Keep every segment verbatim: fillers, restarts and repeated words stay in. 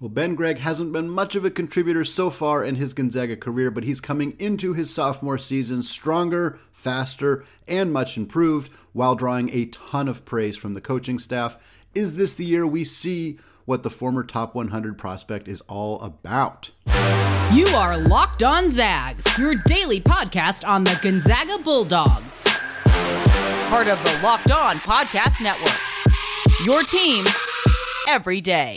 Well, Ben Gregg hasn't been much of a contributor so far in his Gonzaga career, but he's coming into his sophomore season stronger, faster, and much improved, while drawing a ton of praise from the coaching staff. Is this the year we see what the former top one hundred prospect is all about? You are Locked On Zags, your daily podcast on the Gonzaga Bulldogs. Part of the Locked On Podcast Network, your team every day.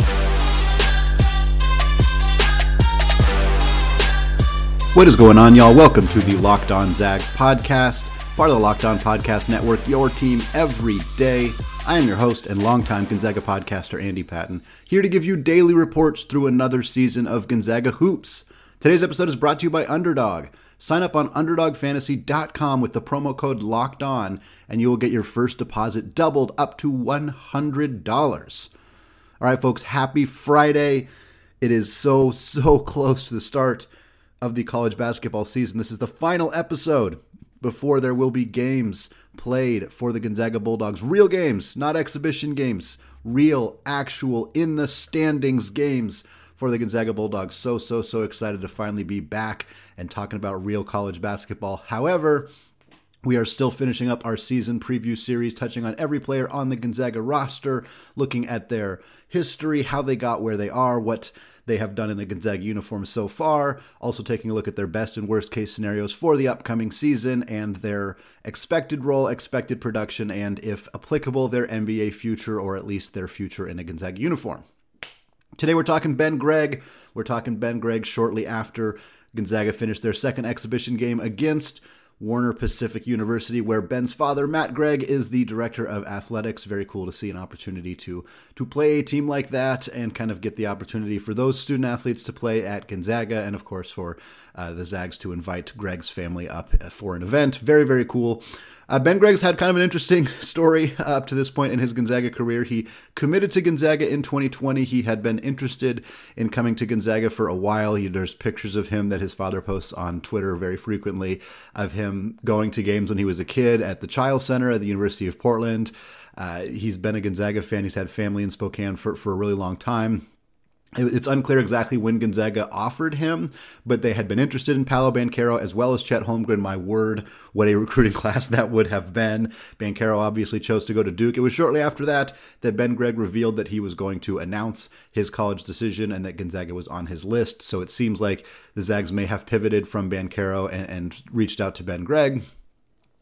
What is going on, y'all? Welcome to the Locked On Zags podcast, part of the Locked On Podcast Network, your team every day. I am your host and longtime Gonzaga podcaster, Andy Patton, here to give you daily reports through another season of Gonzaga Hoops. Today's episode is brought to you by Underdog. Sign up on underdog fantasy dot com with the promo code LOCKEDON, and you will get your first deposit doubled up to one hundred dollars. All right, folks, happy Friday. It is so, so close to the start of the college basketball season. This is the final episode before there will be games played for the Gonzaga Bulldogs. Real games, not exhibition games. Real, actual, in the standings games for the Gonzaga Bulldogs. So, so, so excited to finally be back and talking about real college basketball. However, we are still finishing up our season preview series, touching on every player on the Gonzaga roster, looking at their history, how they got where they are, what they have done in a Gonzaga uniform so far, also taking a look at their best and worst case scenarios for the upcoming season and their expected role, expected production, and if applicable, their N B A future, or at least their future in a Gonzaga uniform. Today we're talking Ben Gregg. We're talking Ben Gregg shortly after Gonzaga finished their second exhibition game against Warner Pacific University, where Ben's father, Matt Gregg, is the director of athletics. Very cool to see an opportunity to to play a team like that and kind of get the opportunity for those student athletes to play at Gonzaga, and of course for uh, the Zags to invite Gregg's family up for an event. Very, very cool. Uh, Ben Gregg's had kind of an interesting story uh, up to this point in his Gonzaga career. He committed to Gonzaga in twenty twenty. He had been interested in coming to Gonzaga for a while. He, there's pictures of him that his father posts on Twitter very frequently of him going to games when he was a kid at the Child Center at the University of Portland. Uh, he's been a Gonzaga fan. He's had family in Spokane for, for a really long time. It's unclear exactly when Gonzaga offered him, but they had been interested in Paolo Banchero as well as Chet Holmgren. My word, what a recruiting class that would have been. Banchero obviously chose to go to Duke. It was shortly after that that Ben Gregg revealed that he was going to announce his college decision and that Gonzaga was on his list. So it seems like the Zags may have pivoted from Banchero and, and reached out to Ben Gregg.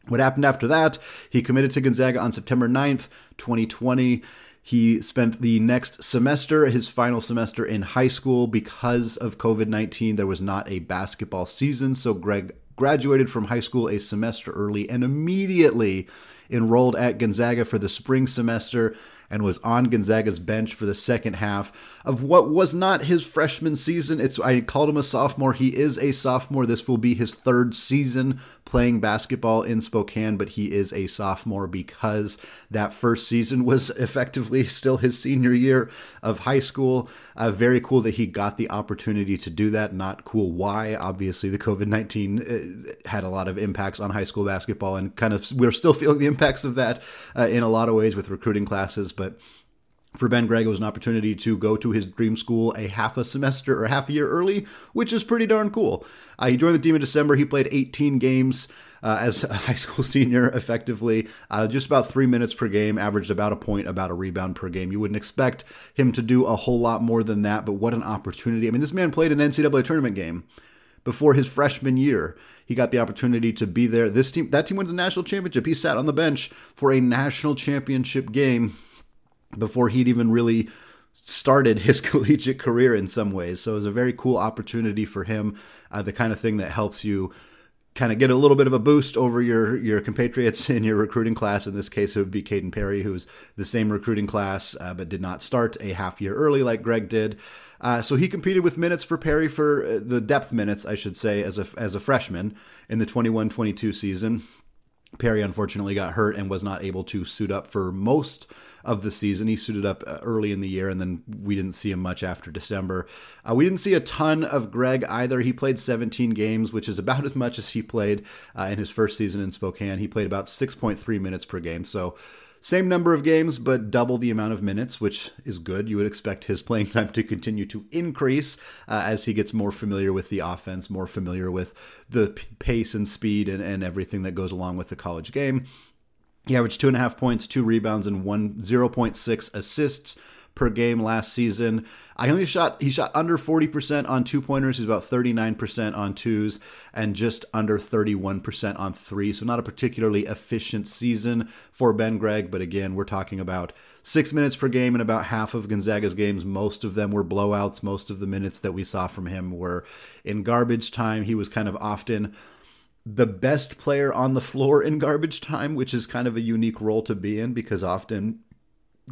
What happened after that? He committed to Gonzaga on September ninth, twenty twenty. He spent the next semester, his final semester in high school, because of covid nineteen. There was not a basketball season, so Gregg graduated from high school a semester early and immediately enrolled at Gonzaga for the spring semester and was on Gonzaga's bench for the second half of what was not his freshman season. It's I called him a sophomore. He is a sophomore. This will be his third season playing basketball in Spokane, but he is a sophomore because that first season was effectively still his senior year of high school. Uh, very cool that he got the opportunity to do that. Not cool why. Obviously, the covid nineteen had a lot of impacts on high school basketball, and kind of we're still feeling the impacts of that uh, in a lot of ways with recruiting classes, but for Ben Gregg, it was an opportunity to go to his dream school a half a semester or half a year early, which is pretty darn cool. Uh, he joined the team in December. He played eighteen games uh, as a high school senior, effectively. Uh, just about three minutes per game, averaged about a point, about a rebound per game. You wouldn't expect him to do a whole lot more than that, but what an opportunity. I mean, this man played an N C double A tournament game before his freshman year. He got the opportunity to be there. This team, that team went to the national championship. He sat on the bench for a national championship game before he'd even really started his collegiate career in some ways. So it was a very cool opportunity for him, uh, the kind of thing that helps you kind of get a little bit of a boost over your your compatriots in your recruiting class. In this case, it would be Caden Perry, who's the same recruiting class, uh, but did not start a half year early like Gregg did. Uh, so he competed with minutes for Perry for uh, the depth minutes, I should say, as a, as a freshman in the twenty-one twenty-two season. Perry unfortunately got hurt and was not able to suit up for most of the season. He suited up early in the year, and then we didn't see him much after December. Uh, we didn't see a ton of Gregg either. He played seventeen games, which is about as much as he played uh, in his first season in Spokane. He played about six point three minutes per game, so Same number of games, but double the amount of minutes, which is good. You would expect his playing time to continue to increase uh, as he gets more familiar with the offense, more familiar with the p- pace and speed and, and everything that goes along with the college game. He averaged two and a half points, two rebounds, and one zero point six assists per game last season. I only shot, he shot under forty percent on two pointers. He's about thirty-nine percent on twos and just under thirty-one percent on threes. So not a particularly efficient season for Ben Gregg. But again, we're talking about six minutes per game in about half of Gonzaga's games. Most of them were blowouts. Most of the minutes that we saw from him were in garbage time. He was kind of often the best player on the floor in garbage time, which is kind of a unique role to be in because often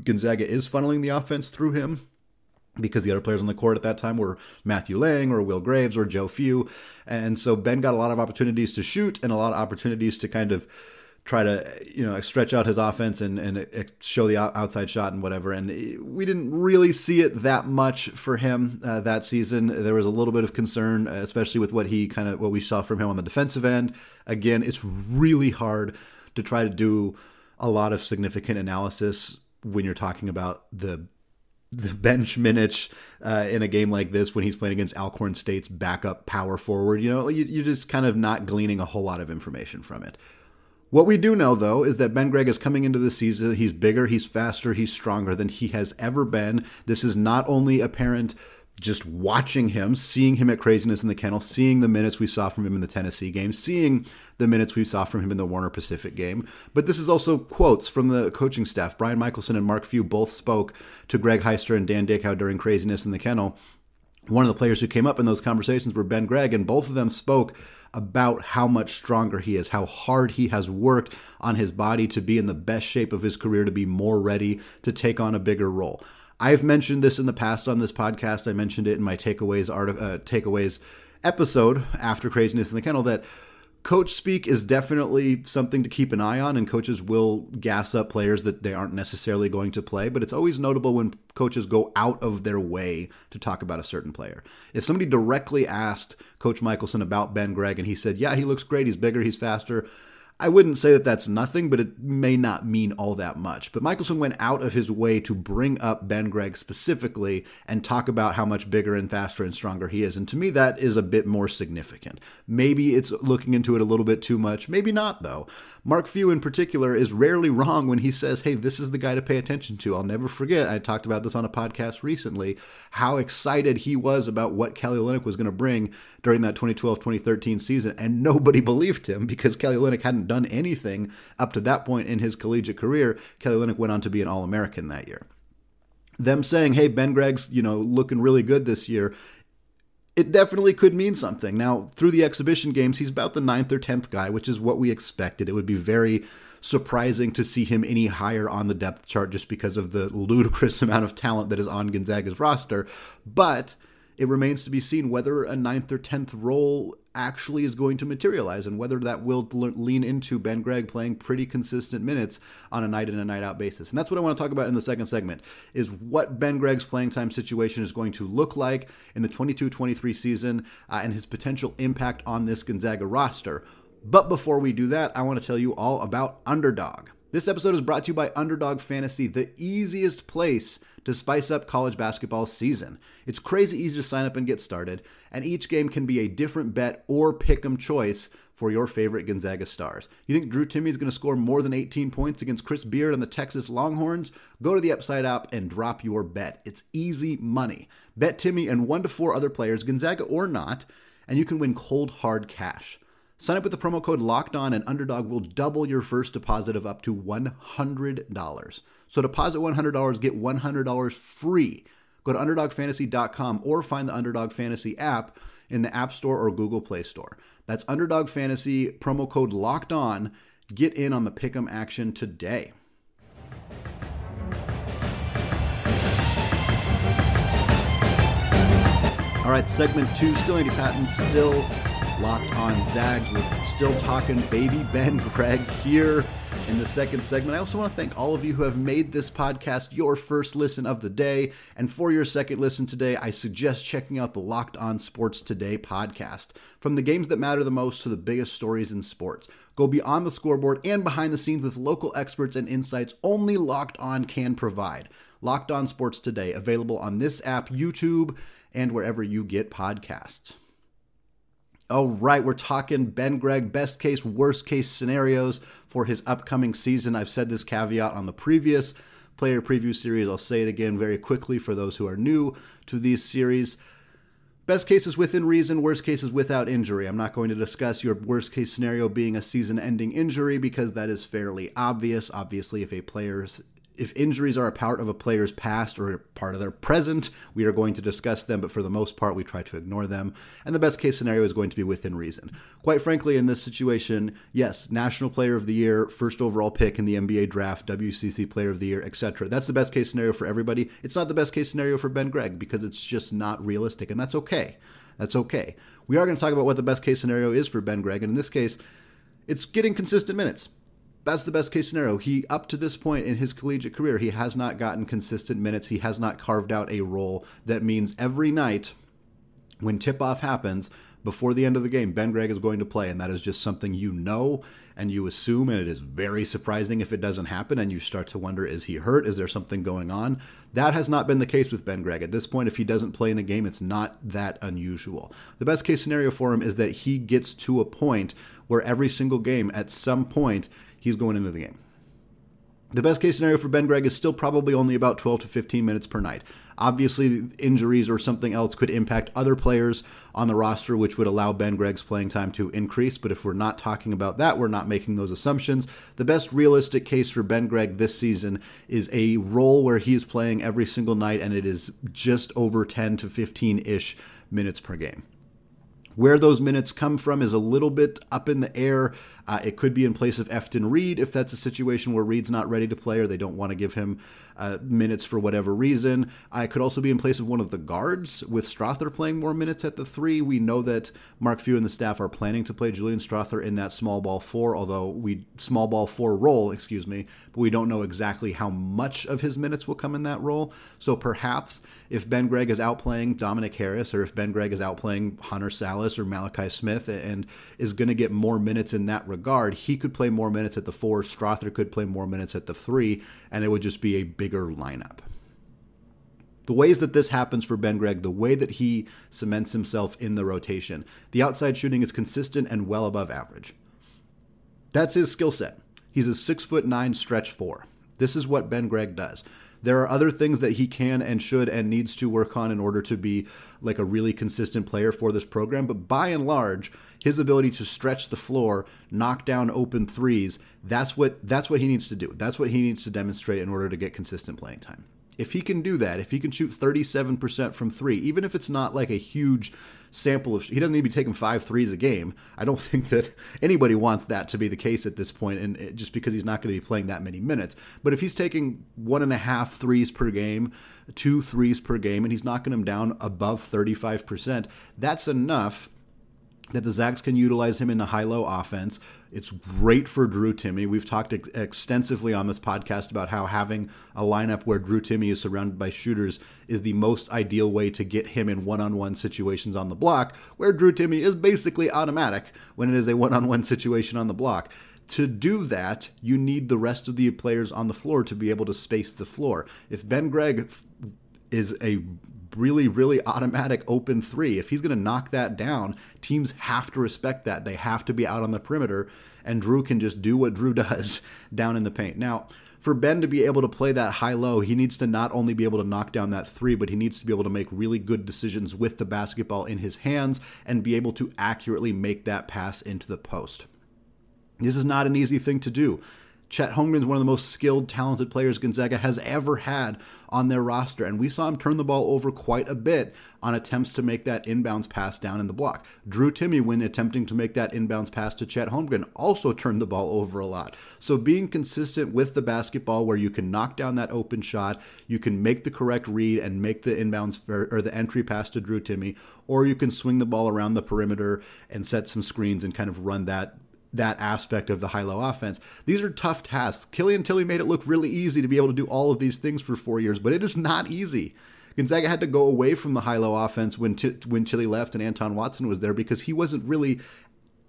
Gonzaga is funneling the offense through him because the other players on the court at that time were Matthew Lang or Will Graves or Joe Few. And so Ben got a lot of opportunities to shoot and a lot of opportunities to kind of try to, you know, stretch out his offense and, and show the outside shot and whatever. And we didn't really see it that much for him uh, that season. There was a little bit of concern, especially with what he kind of, what we saw from him on the defensive end. Again, it's really hard to try to do a lot of significant analysis when you're talking about the the bench minutes uh, in a game like this, when he's playing against Alcorn State's backup power forward. You know, you, you're just kind of not gleaning a whole lot of information from it. What we do know, though, is that Ben Gregg is coming into the season. He's bigger, he's faster, he's stronger than he has ever been. This is not only apparent just watching him, seeing him at Craziness in the Kennel, seeing the minutes we saw from him in the Tennessee game, seeing the minutes we saw from him in the Warner Pacific game. But this is also quotes from the coaching staff. Brian Michaelson and Mark Few both spoke to Greg Heister and Dan Dickau during Craziness in the Kennel. One of the players who came up in those conversations were Ben Gregg, and both of them spoke about how much stronger he is, how hard he has worked on his body to be in the best shape of his career, to be more ready to take on a bigger role. I've mentioned this in the past on this podcast. I mentioned it in my takeaways art of, uh, takeaways episode after Craziness in the Kennel that coach speak is definitely something to keep an eye on, and coaches will gas up players that they aren't necessarily going to play, but it's always notable when coaches go out of their way to talk about a certain player. If somebody directly asked Coach Michaelson about Ben Gregg and he said, yeah, he looks great, he's bigger, he's faster, I wouldn't say that that's nothing, but it may not mean all that much. But Michaelson went out of his way to bring up Ben Gregg specifically and talk about how much bigger and faster and stronger he is. And to me, that is a bit more significant. Maybe it's looking into it a little bit too much. Maybe not, though. Mark Few, in particular, is rarely wrong when he says, hey, this is the guy to pay attention to. I'll never forget, I talked about this on a podcast recently, how excited he was about what Kelly Olynyk was going to bring during that twenty twelve twenty thirteen season. And nobody believed him because Kelly Olynyk hadn't done anything up to that point in his collegiate career. Kelly Olynyk went on to be an All-American that year. Them saying, hey, Ben Gregg's, you know, looking really good this year, it definitely could mean something. Now, through the exhibition games, he's about the ninth or tenth guy, which is what we expected. It would be very surprising to see him any higher on the depth chart just because of the ludicrous amount of talent that is on Gonzaga's roster. But it remains to be seen whether a ninth or tenth role actually is going to materialize and whether that will lean into Ben Gregg playing pretty consistent minutes on a night in and night out basis. And that's what I want to talk about in the second segment is what Ben Gregg's playing time situation is going to look like in the twenty-two twenty-three season uh, and his potential impact on this Gonzaga roster. But before we do that, I want to tell you all about Underdog. This episode is brought to you by Underdog Fantasy, the easiest place to spice up college basketball season. It's crazy easy to sign up and get started, and each game can be a different bet or pick'em choice for your favorite Gonzaga stars. You think Drew Timme is going to score more than eighteen points against Chris Beard and the Texas Longhorns? Go to the Upside app and drop your bet. It's easy money. Bet Timme and one to four other players, Gonzaga or not, and you can win cold, hard cash. Sign up with the promo code LOCKEDON and Underdog will double your first deposit of up to one hundred dollars. So deposit one hundred dollars, get one hundred dollars free. Go to underdog fantasy dot com or find the Underdog Fantasy app in the App Store or Google Play Store. That's Underdog Fantasy, promo code LOCKEDON. Get in on the pick'em action today. All right, segment two, still Andy Patton, still Locked On Zags. We're still talking baby Ben Gregg here in the second segment. I also want to thank all of you who have made this podcast your first listen of the day. And for your second listen today, I suggest checking out the Locked On Sports Today podcast. From the games that matter the most to the biggest stories in sports. Go beyond the scoreboard and behind the scenes with local experts and insights only Locked On can provide. Locked On Sports Today, available on this app, YouTube, and wherever you get podcasts. All right, we're talking Ben Gregg, best case, worst case scenarios for his upcoming season. I've said this caveat on the previous player preview series. I'll say it again very quickly for those who are new to these series. Best case is within reason, worst case is without injury. I'm not going to discuss your worst case scenario being a season-ending injury because that is fairly obvious. Obviously, if a player's If injuries are a part of a player's past or a part of their present, we are going to discuss them, but for the most part, we try to ignore them. And the best case scenario is going to be within reason. Quite frankly, in this situation, yes, National Player of the Year, first overall pick in the N B A draft, W C C Player of the Year, et cetera. That's the best case scenario for everybody. It's not the best case scenario for Ben Gregg because it's just not realistic, and that's okay. That's okay. We are going to talk about what the best case scenario is for Ben Gregg, and in this case, it's getting consistent minutes. That's the best case scenario. He, up to this point in his collegiate career, he has not gotten consistent minutes. He has not carved out a role that means every night when tip-off happens, before the end of the game, Ben Gregg is going to play, and that is just something you know and you assume, and it is very surprising if it doesn't happen, and you start to wonder, is he hurt? Is there something going on? That has not been the case with Ben Gregg. At this point, if he doesn't play in a game, it's not that unusual. The best case scenario for him is that he gets to a point where every single game, at some point, he's going into the game. The best case scenario for Ben Gregg is still probably only about twelve to fifteen minutes per night. Obviously, injuries or something else could impact other players on the roster, which would allow Ben Gregg's playing time to increase. But if we're not talking about that, we're not making those assumptions. The best realistic case for Ben Gregg this season is a role where he is playing every single night, and it is just over ten to fifteen-ish minutes per game. Where those minutes come from is a little bit up in the air. Uh, it could be in place of Efton Reid if that's a situation where Reid's not ready to play or they don't want to give him uh, minutes for whatever reason. Uh, it could also be in place of one of the guards with Strawther playing more minutes at the three. We know that Mark Few and the staff are planning to play Julian Strawther in that small ball four, although we small ball four role, excuse me, but we don't know exactly how much of his minutes will come in that role. So perhaps if Ben Gregg is outplaying Dominic Harris or if Ben Gregg is outplaying Hunter Salas or Malachi Smith and is going to get more minutes in that regard, he could play more minutes at the four, Strawther could play more minutes at the three, and it would just be a bigger lineup. The ways that this happens for Ben Gregg, the way that he cements himself in the rotation, the outside shooting is consistent and well above average. That's his skill set. He's a six foot nine stretch four. This is what Ben Gregg does. There are other things that he can and should and needs to work on in order to be like a really consistent player for this program. But by and large, his ability to stretch the floor, knock down open threes, that's what that's what he needs to do. That's what he needs to demonstrate in order to get consistent playing time. If he can do that, if he can shoot thirty-seven percent from three, even if it's not like a huge sample of, he doesn't need to be taking five threes a game. I don't think that anybody wants that to be the case at this point, and it, just because he's not going to be playing that many minutes. But if he's taking one and a half threes per game, two threes per game, and he's knocking them down above thirty-five percent, that's enough that the Zags can utilize him in the high-low offense. It's great for Drew Timme. We've talked ex- extensively on this podcast about how having a lineup where Drew Timme is surrounded by shooters is the most ideal way to get him in one-on-one situations on the block, where Drew Timme is basically automatic when it is a one-on-one situation on the block. To do that, you need the rest of the players on the floor to be able to space the floor. If Ben Gregg f- is a really, really automatic open three, if he's going to knock that down, teams have to respect that. They have to be out on the perimeter, and Drew can just do what Drew does down in the paint. Now, for Ben to be able to play that high-low, he needs to not only be able to knock down that three, but he needs to be able to make really good decisions with the basketball in his hands and be able to accurately make that pass into the post. This is not an easy thing to do. Chet Holmgren is one of the most skilled, talented players Gonzaga has ever had on their roster, and we saw him turn the ball over quite a bit on attempts to make that inbounds pass down in the block. Drew Timme, when attempting to make that inbounds pass to Chet Holmgren, also turned the ball over a lot. So being consistent with the basketball, where you can knock down that open shot, you can make the correct read and make the inbounds or the entry pass to Drew Timme, or you can swing the ball around the perimeter and set some screens and kind of run that that aspect of the high-low offense. These are tough tasks. Killian Tillie made it look really easy to be able to do all of these things for four years, but it is not easy. Gonzaga had to go away from the high-low offense when T- when Tillie left and Anton Watson was there because he wasn't really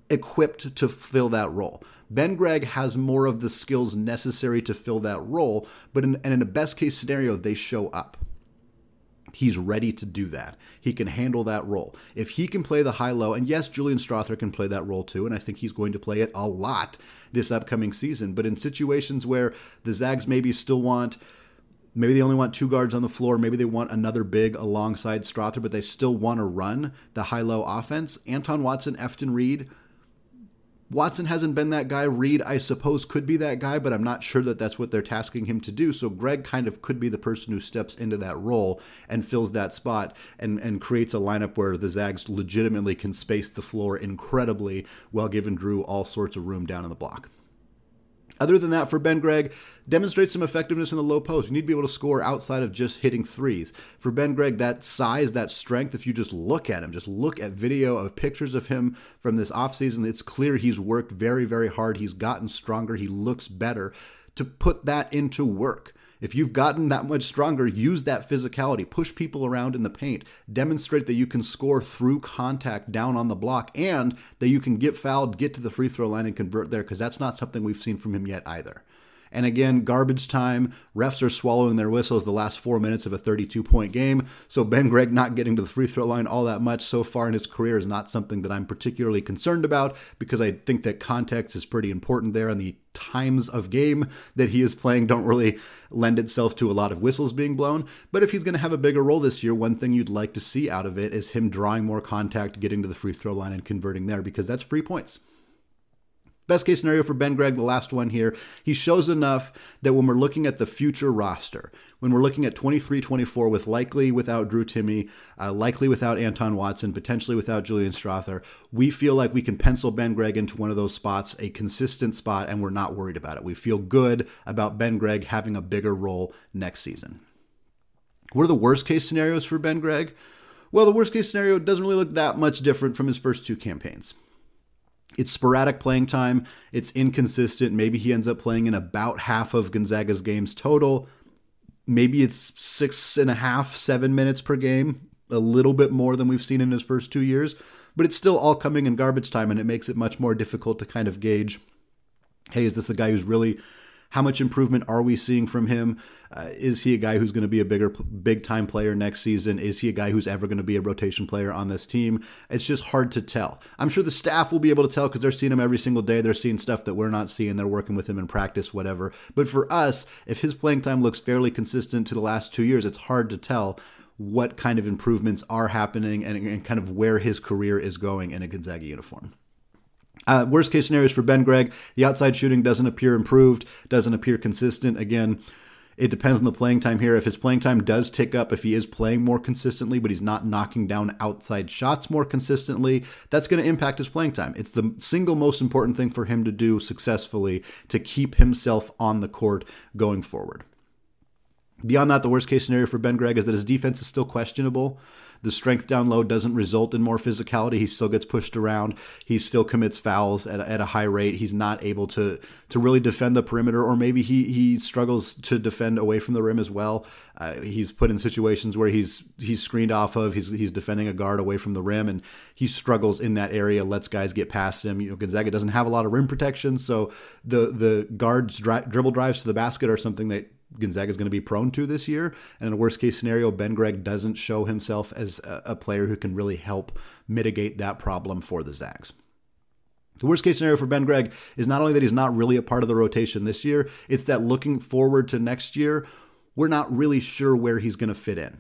equipped to fill that role. Ben Gregg has more of the skills necessary to fill that role, but in, and in a best-case scenario, they show up. He's ready to do that. He can handle that role. If he can play the high-low, and yes, Julian Strawther can play that role too, and I think he's going to play it a lot this upcoming season, but in situations where the Zags maybe still want, maybe they only want two guards on the floor, maybe they want another big alongside Strawther, but they still want to run the high-low offense, Anton Watson, Efton Reid, Watson hasn't been that guy. Reed, I suppose, could be that guy, but I'm not sure that that's what they're tasking him to do. So Greg kind of could be the person who steps into that role and fills that spot and, and creates a lineup where the Zags legitimately can space the floor incredibly while giving Drew all sorts of room down in the block. Other than that, for Ben Gregg, demonstrate some effectiveness in the low post. You need to be able to score outside of just hitting threes. For Ben Gregg, that size, that strength, if you just look at him, just look at video of pictures of him from this offseason, it's clear he's worked very, very hard. He's gotten stronger. He looks better. To put that into work. If you've gotten that much stronger, use that physicality. Push people around in the paint. Demonstrate that you can score through contact down on the block and that you can get fouled, get to the free throw line and convert there, because that's not something we've seen from him yet either. And again, garbage time. Refs are swallowing their whistles the last four minutes of a thirty-two-point game. So Ben Gregg not getting to the free throw line all that much so far in his career is not something that I'm particularly concerned about, because I think that context is pretty important there, and the times of game that he is playing don't really lend itself to a lot of whistles being blown. But if he's going to have a bigger role this year, one thing you'd like to see out of it is him drawing more contact, getting to the free throw line and converting there, because that's free points. Best case scenario for Ben Gregg, the last one here, he shows enough that when we're looking at the future roster, when we're looking at twenty-three twenty-four with likely without Drew Timme, uh, likely without Anton Watson, potentially without Julian Strawther, we feel like we can pencil Ben Gregg into one of those spots, a consistent spot, and we're not worried about it. We feel good about Ben Gregg having a bigger role next season. What are the worst case scenarios for Ben Gregg? Well, the worst case scenario doesn't really look that much different from his first two campaigns. It's sporadic playing time. It's inconsistent. Maybe he ends up playing in about half of Gonzaga's games total. Maybe it's six and a half, seven minutes per game, a little bit more than we've seen in his first two years. But it's still all coming in garbage time, and it makes it much more difficult to kind of gauge, hey, is this the guy who's really... how much improvement are we seeing from him? Uh, is he a guy who's going to be a bigger, big-time player next season? Is he a guy who's ever going to be a rotation player on this team? It's just hard to tell. I'm sure the staff will be able to tell because they're seeing him every single day. They're seeing stuff that we're not seeing. They're working with him in practice, whatever. But for us, if his playing time looks fairly consistent to the last two years, it's hard to tell what kind of improvements are happening and, and kind of where his career is going in a Gonzaga uniform. Uh, worst case scenarios for Ben Gregg, the outside shooting doesn't appear improved, doesn't appear consistent. Again, it depends on the playing time here. If his playing time does tick up, if he is playing more consistently, but he's not knocking down outside shots more consistently, that's going to impact his playing time. It's the single most important thing for him to do successfully to keep himself on the court going forward. Beyond that, the worst case scenario for Ben Gregg is that his defense is still questionable. The strength down low doesn't result in more physicality. He still gets pushed around. He still commits fouls at a, at a high rate. He's not able to to really defend the perimeter, or maybe he he struggles to defend away from the rim as well. Uh, he's put in situations where he's he's screened off of. He's he's defending a guard away from the rim, and he struggles in that area. Lets guys get past him. You know, Gonzaga doesn't have a lot of rim protection, so the the guards dri- dribble drives to the basket are something that Gonzaga is going to be prone to this year. And in a worst case scenario, Ben Gregg doesn't show himself as a player who can really help mitigate that problem for the Zags. The worst case scenario for Ben Gregg is not only that he's not really a part of the rotation this year, it's that looking forward to next year, we're not really sure where he's going to fit in.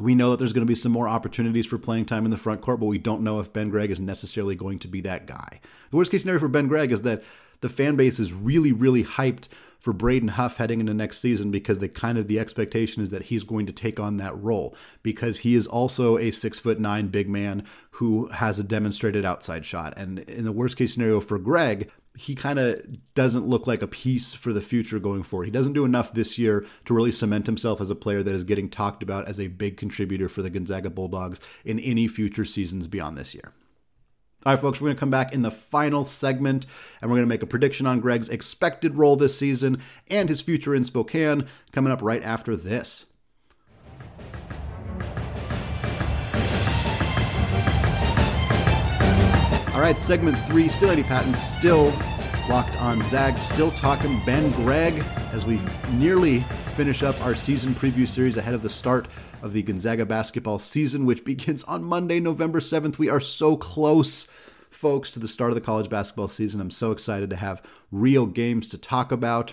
We know that there's going to be some more opportunities for playing time in the front court, but we don't know if Ben Gregg is necessarily going to be that guy. The worst case scenario for Ben Gregg is that the fan base is really, really hyped for Braden Huff heading into next season because they kind of the expectation is that he's going to take on that role because he is also a six foot nine big man who has a demonstrated outside shot. And in the worst case scenario for Gregg, he kind of doesn't look like a piece for the future going forward. He doesn't do enough this year to really cement himself as a player that is getting talked about as a big contributor for the Gonzaga Bulldogs in any future seasons beyond this year. All right, folks, we're going to come back in the final segment, and we're going to make a prediction on Gregg's expected role this season and his future in Spokane coming up right after this. All right, segment three, still Andy Patton, still Locked On Zags, still talking Ben Gregg as we nearly finish up our season preview series ahead of the start of the Gonzaga basketball season, which begins on Monday, November seventh. We are so close, folks, to the start of the college basketball season. I'm so excited to have real games to talk about.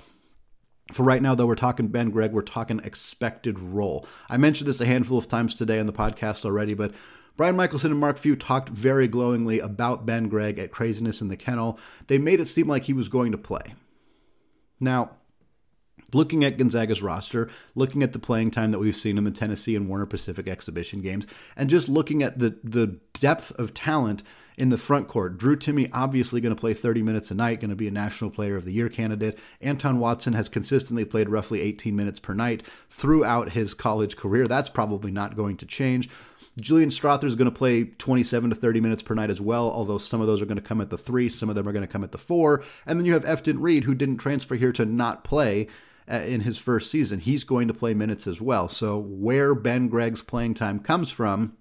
For right now, though, we're talking Ben Gregg. We're talking expected role. I mentioned this a handful of times today on the podcast already, but Brian Michaelson and Mark Few talked very glowingly about Ben Gregg at Craziness in the Kennel. They made it seem like he was going to play. Now, looking at Gonzaga's roster, looking at the playing time that we've seen in the Tennessee and Warner Pacific exhibition games, and just looking at the, the depth of talent in the front court, Drew Timme obviously going to play thirty minutes a night, going to be a National Player of the Year candidate. Anton Watson has consistently played roughly eighteen minutes per night throughout his college career. That's probably not going to change. Julian Strawther is going to play twenty-seven to thirty minutes per night as well, although some of those are going to come at the three, some of them are going to come at the four. And then you have Efton Reid, who didn't transfer here to not play in his first season. He's going to play minutes as well. So where Ben Gregg's playing time comes from,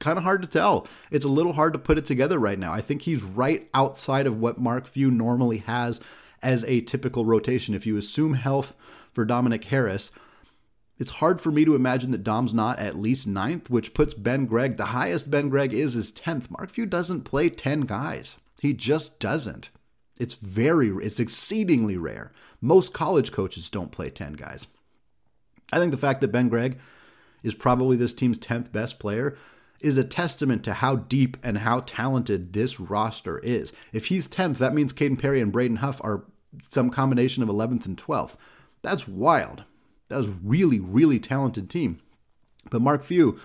kind of hard to tell. It's a little hard to put it together right now. I think he's right outside of what Mark Few normally has as a typical rotation. If you assume health for Dominic Harris, it's hard for me to imagine that Dom's not at least ninth, which puts Ben Gregg, the highest Ben Gregg is, is tenth. Mark Few doesn't play ten guys. He just doesn't. It's very, it's exceedingly rare. Most college coaches don't play ten guys. I think the fact that Ben Gregg is probably this team's tenth best player is a testament to how deep and how talented this roster is. If he's tenth, that means Caden Perry and Braden Huff are some combination of eleventh and twelfth. That's wild. That was a really, really talented team. But Mark Few,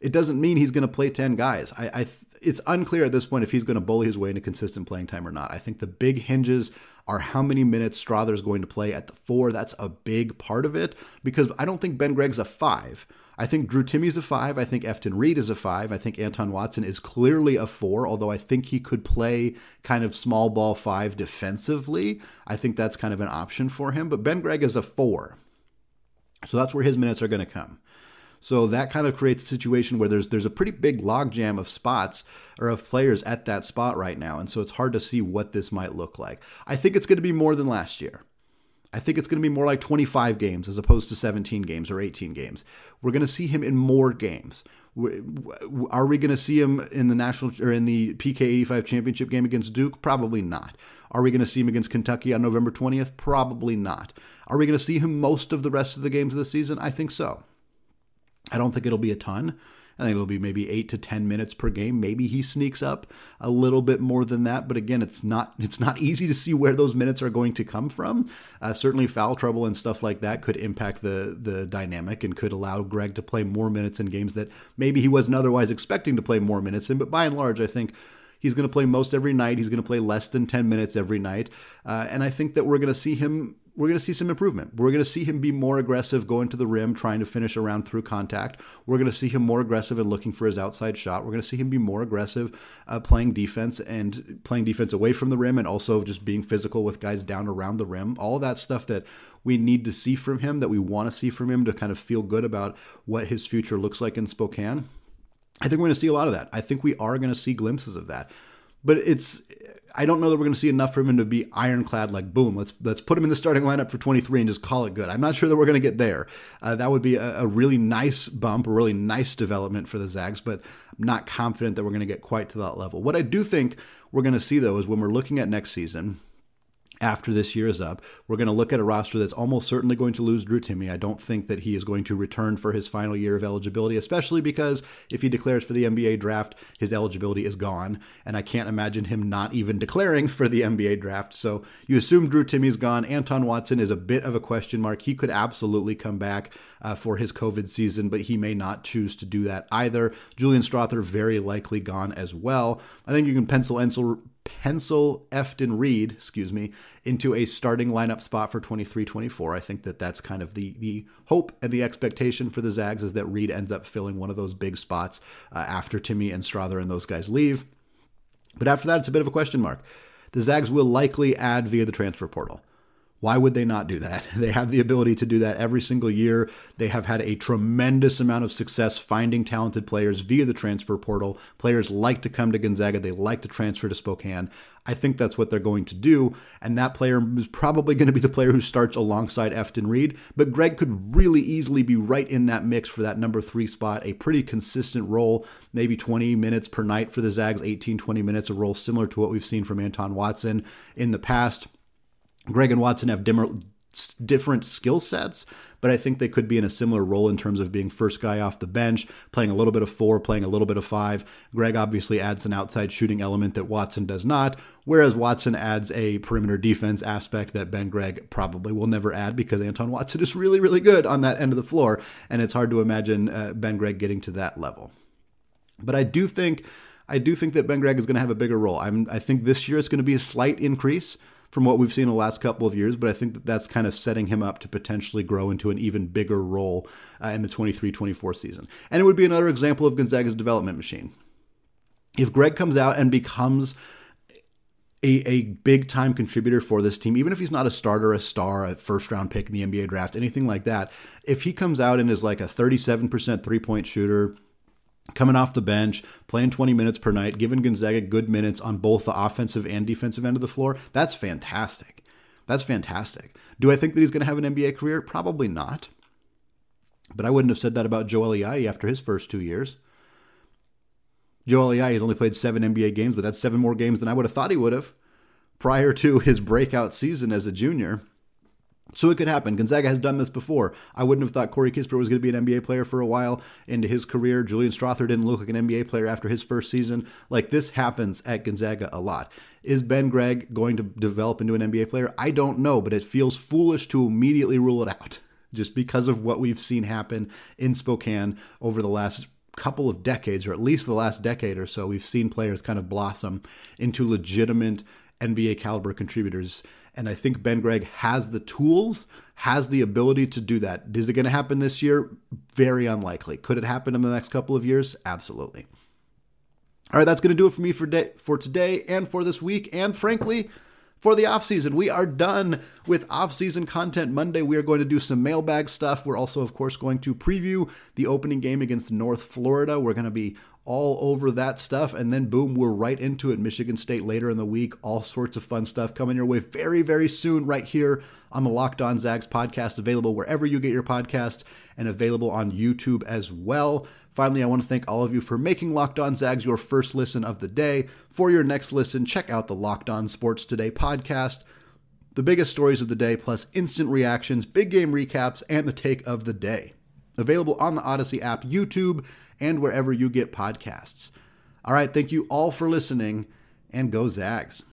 it doesn't mean he's going to play ten guys. I, I it's unclear at this point if he's going to bully his way into consistent playing time or not. I think the big hinges are how many minutes Strawther is going to play at the four. That's a big part of it because I don't think Ben Gregg's a five. I think Drew Timme's a five. I think Efton Reid is a five. I think Anton Watson is clearly a four, although I think he could play kind of small ball five defensively. I think that's kind of an option for him. But Ben Gregg is a four. So that's where his minutes are going to come. So that kind of creates a situation where there's there's a pretty big logjam of spots or of players at that spot right now. And so it's hard to see what this might look like. I think it's going to be more than last year. I think it's going to be more like twenty-five games as opposed to seventeen games or eighteen games. We're going to see him in more games. Are we going to see him in the national or in the P K eighty-five championship game against Duke? Probably not. Are we going to see him against Kentucky on November twentieth? Probably not. Are we going to see him most of the rest of the games of the season? I think so. I don't think it'll be a ton. I think it'll be maybe eight to ten minutes per game. Maybe he sneaks up a little bit more than that. But again, it's not it's not easy to see where those minutes are going to come from. Uh, certainly foul trouble and stuff like that could impact the, the dynamic and could allow Gregg to play more minutes in games that maybe he wasn't otherwise expecting to play more minutes in. But by and large, I think he's going to play most every night. He's going to play less than ten minutes every night. Uh, and I think that we're going to see him We're going to see some improvement. We're going to see him be more aggressive going to the rim, trying to finish around through contact. We're going to see him more aggressive and looking for his outside shot. We're going to see him be more aggressive uh, playing defense and playing defense away from the rim and also just being physical with guys down around the rim. All that stuff that we need to see from him, that we want to see from him to kind of feel good about what his future looks like in Spokane. I think we're going to see a lot of that. I think we are going to see glimpses of that. But it's I don't know that we're going to see enough for him to be ironclad, like, boom, let's let's put him in the starting lineup for twenty-three and just call it good. I'm not sure that we're going to get there. Uh, that would be a, a really nice bump, a really nice development for the Zags, but I'm not confident that we're going to get quite to that level. What I do think we're going to see, though, is when we're looking at next season, after this year is up. We're going to look at a roster that's almost certainly going to lose Drew Timme. I don't think that he is going to return for his final year of eligibility, especially because if he declares for the N B A draft, his eligibility is gone. And I can't imagine him not even declaring for the N B A draft. So you assume Drew Timme's gone. Anton Watson is a bit of a question mark. He could absolutely come back uh, for his COVID season, but he may not choose to do that either. Julian Strawther very likely gone as well. I think you can pencil Ensel... pencil Efton Reid, excuse me, into a starting lineup spot for twenty-three twenty-four. I think that that's kind of the the hope and the expectation for the Zags, is that Reid ends up filling one of those big spots uh, after Timme and Strawther and those guys leave. But after that, it's a bit of a question mark. The Zags will likely add via the transfer portal. Why would they not do that? They have the ability to do that every single year. They have had a tremendous amount of success finding talented players via the transfer portal. Players like to come to Gonzaga. They like to transfer to Spokane. I think that's what they're going to do. And that player is probably going to be the player who starts alongside Efton Reid. But Gregg could really easily be right in that mix for that number three spot, a pretty consistent role, maybe twenty minutes per night for the Zags, eighteen, twenty minutes, a role similar to what we've seen from Anton Watson in the past. Gregg and Watson have dimmer, different skill sets, but I think they could be in a similar role in terms of being first guy off the bench, playing a little bit of four, playing a little bit of five. Gregg obviously adds an outside shooting element that Watson does not, whereas Watson adds a perimeter defense aspect that Ben Gregg probably will never add because Anton Watson is really, really good on that end of the floor, and it's hard to imagine uh, Ben Gregg getting to that level. But I do think I do think that Ben Gregg is going to have a bigger role. I'm, I think this year it's going to be a slight increase from what we've seen the last couple of years, but I think that that's kind of setting him up to potentially grow into an even bigger role uh, in the twenty-three twenty-four season. And it would be another example of Gonzaga's development machine. If Gregg comes out and becomes a, a big-time contributor for this team, even if he's not a starter, a star, a first-round pick in the N B A draft, anything like that, if he comes out and is like a thirty-seven percent three-point shooter, coming off the bench, playing twenty minutes per night, giving Gonzaga good minutes on both the offensive and defensive end of the floor, that's fantastic. That's fantastic. Do I think that he's going to have an N B A career? Probably not. But I wouldn't have said that about Joel Ayayi after his first two years. Joel Ayayi has only played seven N B A games, but that's seven more games than I would have thought he would have prior to his breakout season as a junior. So it could happen. Gonzaga has done this before. I wouldn't have thought Corey Kispert was going to be an N B A player for a while into his career. Julian Strawther didn't look like an N B A player after his first season. Like, this happens at Gonzaga a lot. Is Ben Gregg going to develop into an N B A player? I don't know, but it feels foolish to immediately rule it out just because of what we've seen happen in Spokane over the last couple of decades, or at least the last decade or so. We've seen players kind of blossom into legitimate N B A caliber contributors. And I think Ben Gregg has the tools, has the ability to do that. Is it going to happen this year? Very unlikely. Could it happen in the next couple of years? Absolutely. All right, that's going to do it for me for day, for today and for this week, and frankly, for the offseason. We are done with off-season content Monday. We are going to do some mailbag stuff. We're also, of course, going to preview the opening game against North Florida. We're going to be all over that stuff. And then boom, we're right into it. Michigan State later in the week, all sorts of fun stuff coming your way very, very soon right here on the Locked On Zags podcast, available wherever you get your podcast and available on YouTube as well. Finally, I want to thank all of you for making Locked On Zags your first listen of the day. For your next listen, check out the Locked On Sports Today podcast. The biggest stories of the day, plus instant reactions, big game recaps, and the take of the day. Available on the Odyssey app, YouTube, and wherever you get podcasts. All right, thank you all for listening, and go Zags.